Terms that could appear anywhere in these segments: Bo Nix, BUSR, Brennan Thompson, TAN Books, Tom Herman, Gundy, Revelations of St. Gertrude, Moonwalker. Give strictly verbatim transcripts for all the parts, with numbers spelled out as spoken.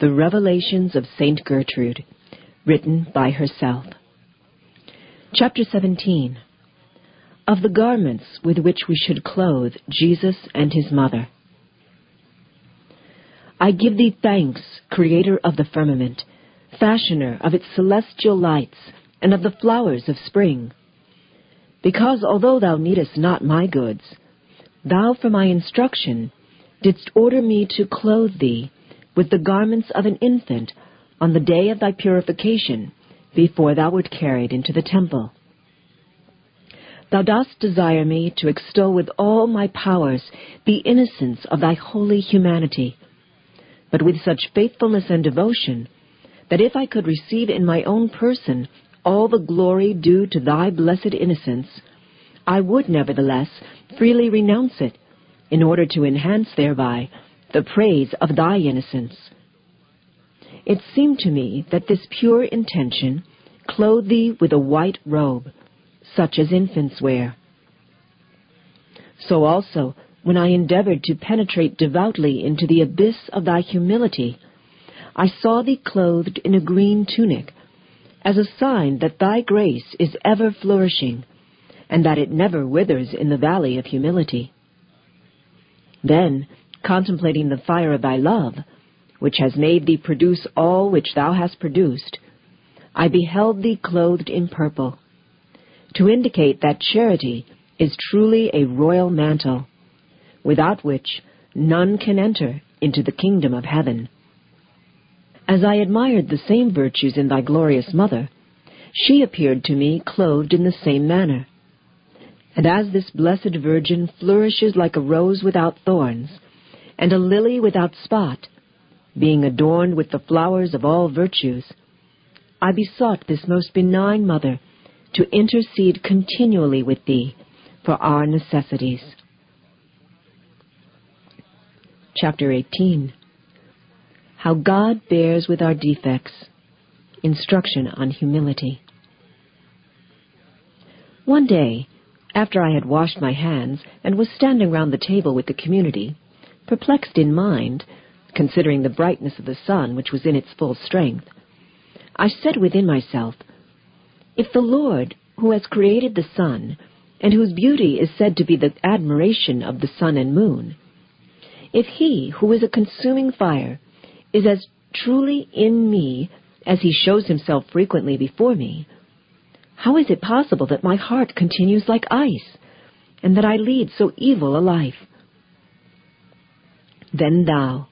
The Revelations of Saint Gertrude, written by herself. Chapter seventeen. Of the garments with which we should clothe Jesus and his mother. I give thee thanks, Creator of the firmament, fashioner of its celestial lights, and of the flowers of spring. Because although thou needest not my goods, thou for my instruction didst order me to clothe thee with the garments of an infant on the day of thy purification, before thou wert carried into the temple. Thou dost desire me to extol with all my powers the innocence of thy holy humanity, but with such faithfulness and devotion, that if I could receive in my own person all the glory due to thy blessed innocence, I would nevertheless freely renounce it, in order to enhance thereby the praise of thy innocence. It seemed to me that this pure intention clothed thee with a white robe, such as infants wear. So also, when I endeavored to penetrate devoutly into the abyss of thy humility, I saw thee clothed in a green tunic, as a sign that thy grace is ever flourishing, and that it never withers in the valley of humility. Then, contemplating the fire of thy love, which has made thee produce all which thou hast produced, I beheld thee clothed in purple, to indicate that charity is truly a royal mantle, without which none can enter into the kingdom of heaven. As I admired the same virtues in thy glorious mother, she appeared to me clothed in the same manner. And as this blessed virgin flourishes like a rose without thorns, and a lily without spot, being adorned with the flowers of all virtues, I besought this most benign mother to intercede continually with thee for our necessities. Chapter eighteen. How God bears with our defects. Instruction on humility. One day, after I had washed my hands and was standing round the table with the community, perplexed in mind, considering the brightness of the sun which was in its full strength, I said within myself, if the Lord, who has created the sun, and whose beauty is said to be the admiration of the sun and moon, if he, who is a consuming fire, is as truly in me as he shows himself frequently before me, how is it possible that my heart continues like ice, and that I lead so evil a life? Then thou,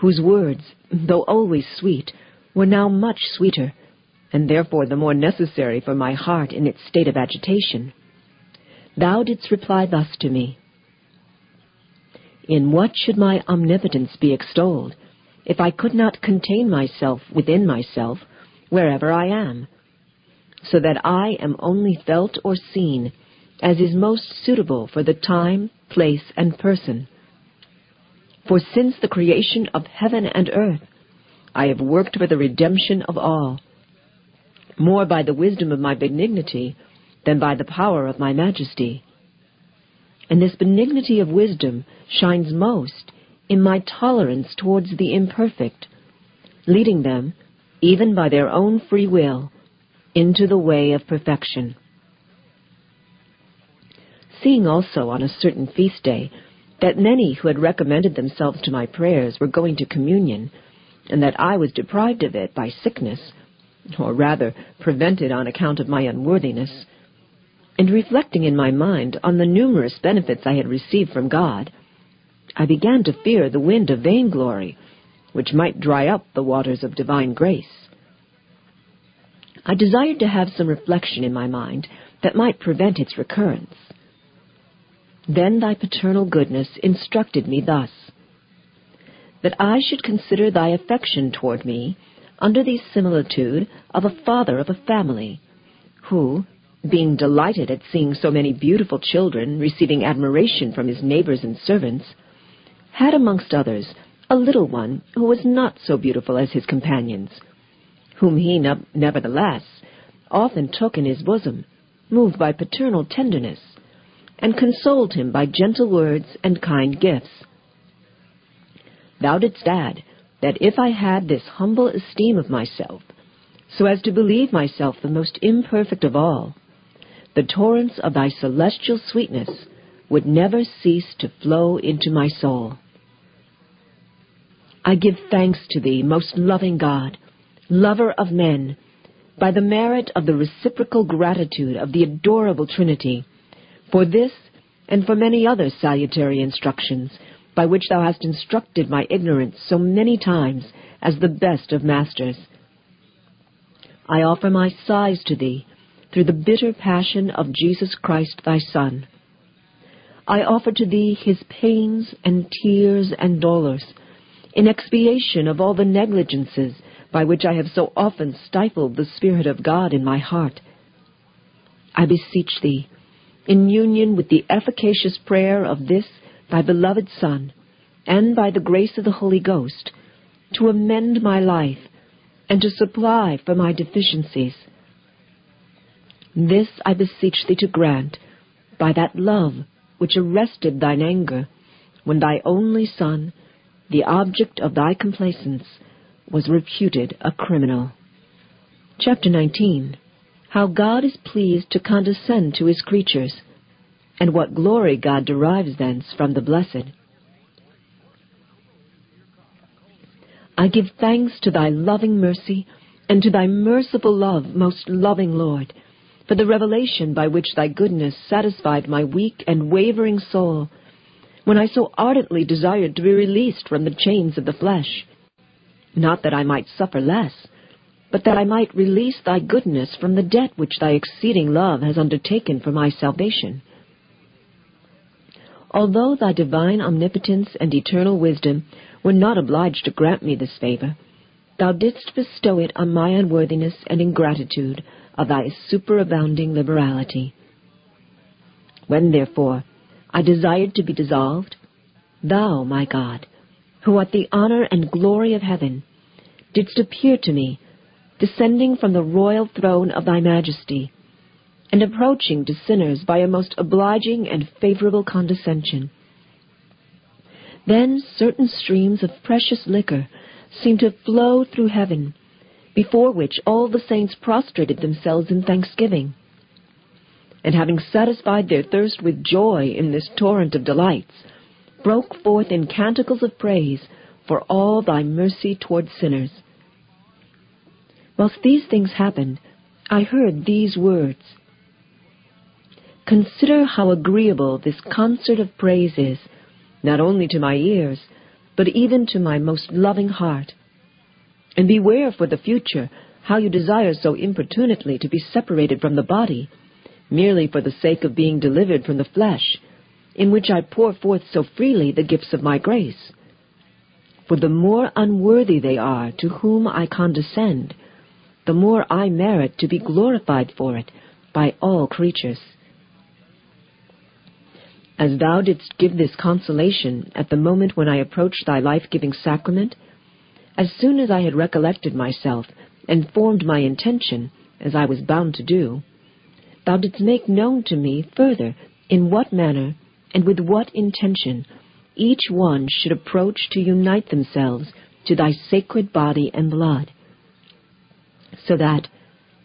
whose words, though always sweet, were now much sweeter, and therefore the more necessary for my heart in its state of agitation, thou didst reply thus to me, in what should my omnipotence be extolled, if I could not contain myself within myself, wherever I am, so that I am only felt or seen, as is most suitable for the time, place, and person? For since the creation of heaven and earth, I have worked for the redemption of all, more by the wisdom of my benignity than by the power of my majesty. And this benignity of wisdom shines most in my tolerance towards the imperfect, leading them, even by their own free will, into the way of perfection. Seeing also on a certain feast day that many who had recommended themselves to my prayers were going to communion, and that I was deprived of it by sickness, or rather prevented on account of my unworthiness, and reflecting in my mind on the numerous benefits I had received from God, I began to fear the wind of vainglory, which might dry up the waters of divine grace. I desired to have some reflection in my mind that might prevent its recurrence. Then thy paternal goodness instructed me thus, that I should consider thy affection toward me under the similitude of a father of a family, who, being delighted at seeing so many beautiful children receiving admiration from his neighbors and servants, had amongst others a little one who was not so beautiful as his companions, whom he ne- nevertheless often took in his bosom, moved by paternal tenderness, and consoled him by gentle words and kind gifts. Thou didst add that if I had this humble esteem of myself, so as to believe myself the most imperfect of all, the torrents of thy celestial sweetness would never cease to flow into my soul. I give thanks to thee, most loving God, lover of men, by the merit of the reciprocal gratitude of the adorable Trinity, for this and for many other salutary instructions, by which thou hast instructed my ignorance so many times as the best of masters. I offer my sighs to thee through the bitter passion of Jesus Christ thy Son. I offer to thee his pains and tears and dolors, in expiation of all the negligences by which I have so often stifled the Spirit of God in my heart. I beseech thee, in union with the efficacious prayer of this thy beloved Son, and by the grace of the Holy Ghost, to amend my life, and to supply for my deficiencies. This I beseech thee to grant, by that love which arrested thine anger, when thy only Son, the object of thy complaisance, was reputed a criminal. Chapter nineteen. How God is pleased to condescend to his creatures, and what glory God derives thence from the blessed. I give thanks to thy loving mercy, and to thy merciful love, most loving Lord, for the revelation by which thy goodness satisfied my weak and wavering soul, when I so ardently desired to be released from the chains of the flesh, not that I might suffer less, but that I might release thy goodness from the debt which thy exceeding love has undertaken for my salvation. Although thy divine omnipotence and eternal wisdom were not obliged to grant me this favor, thou didst bestow it on my unworthiness and ingratitude of thy superabounding liberality. When, therefore, I desired to be dissolved, thou, my God, who art the honor and glory of heaven, didst appear to me, descending from the royal throne of thy majesty, and approaching to sinners by a most obliging and favorable condescension. Then certain streams of precious liquor seemed to flow through heaven, before which all the saints prostrated themselves in thanksgiving. And having satisfied their thirst with joy in this torrent of delights, broke forth in canticles of praise for all thy mercy toward sinners. Whilst these things happened, I heard these words: Consider how agreeable this concert of praise is, not only to my ears, but even to my most loving heart. And beware for the future how you desire so importunately to be separated from the body, merely for the sake of being delivered from the flesh, in which I pour forth so freely the gifts of my grace. For the more unworthy they are to whom I condescend, the more I merit to be glorified for it by all creatures. As thou didst give this consolation at the moment when I approached thy life-giving sacrament, as soon as I had recollected myself and formed my intention, as I was bound to do, thou didst make known to me further in what manner and with what intention each one should approach to unite themselves to thy sacred body and blood, so that,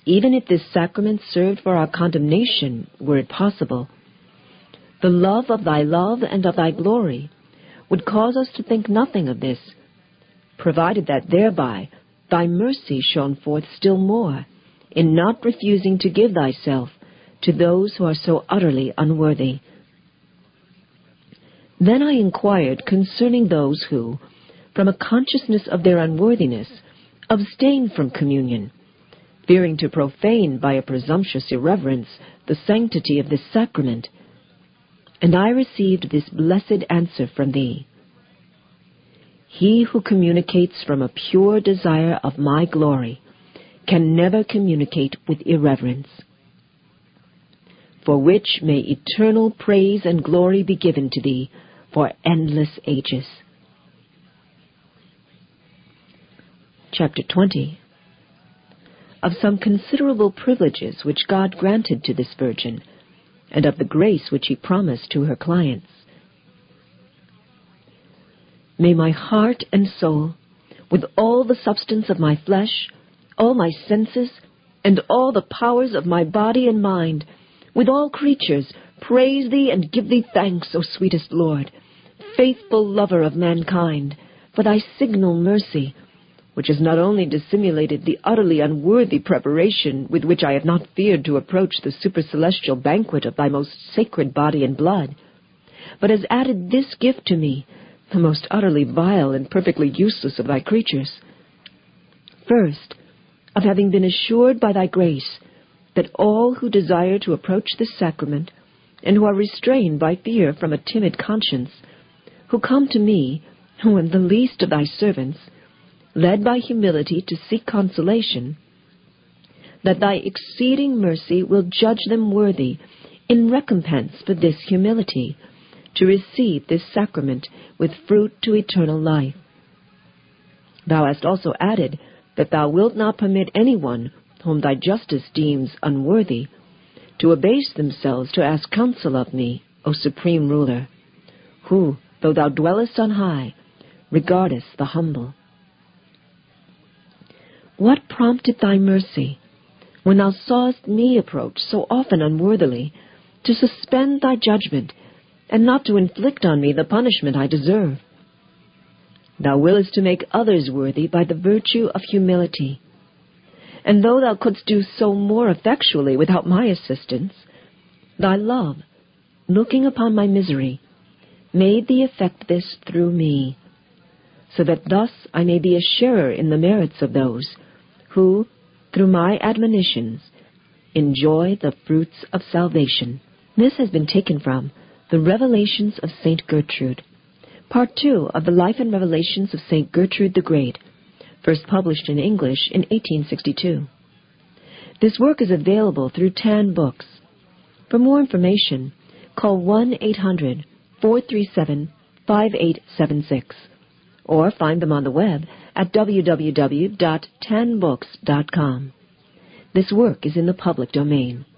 even if this sacrament served for our condemnation, were it possible, the love of thy love and of thy glory would cause us to think nothing of this, provided that thereby thy mercy shone forth still more, in not refusing to give thyself to those who are so utterly unworthy. Then I inquired concerning those who, from a consciousness of their unworthiness, abstain from communion, fearing to profane by a presumptuous irreverence the sanctity of this sacrament. And I received this blessed answer from thee: He who communicates from a pure desire of my glory can never communicate with irreverence. For which may eternal praise and glory be given to thee for endless ages. Chapter twenty. Of some considerable privileges which God granted to this virgin, and of the grace which he promised to her clients. May my heart and soul, with all the substance of my flesh, all my senses, and all the powers of my body and mind, with all creatures, praise thee and give thee thanks, O sweetest Lord, faithful lover of mankind, for thy signal mercy, which has not only dissimulated the utterly unworthy preparation with which I have not feared to approach the supercelestial banquet of thy most sacred body and blood, but has added this gift to me, the most utterly vile and perfectly useless of thy creatures. First, of having been assured by thy grace that all who desire to approach this sacrament, and who are restrained by fear from a timid conscience, who come to me, who am the least of thy servants, led by humility to seek consolation, that thy exceeding mercy will judge them worthy, in recompense for this humility, to receive this sacrament with fruit to eternal life. Thou hast also added that thou wilt not permit anyone whom thy justice deems unworthy to abase themselves to ask counsel of me, O Supreme Ruler, who, though thou dwellest on high, regardest the humble. What prompted thy mercy, when thou sawest me approach so often unworthily, to suspend thy judgment, and not to inflict on me the punishment I deserve? Thou willest to make others worthy by the virtue of humility. And though thou couldst do so more effectually without my assistance, thy love, looking upon my misery, made thee effect this through me, so that thus I may be a sharer in the merits of those who, through my admonitions, enjoy the fruits of salvation. This has been taken from The Revelations of Saint Gertrude, Part two of the Life and Revelations of Saint Gertrude the Great, first published in English in eighteen sixty-two. This work is available through T A N Books. For more information, call one eight hundred, four three seven, five eight seven six, or find them on the web at w w w dot tan books dot com. This work is in the public domain.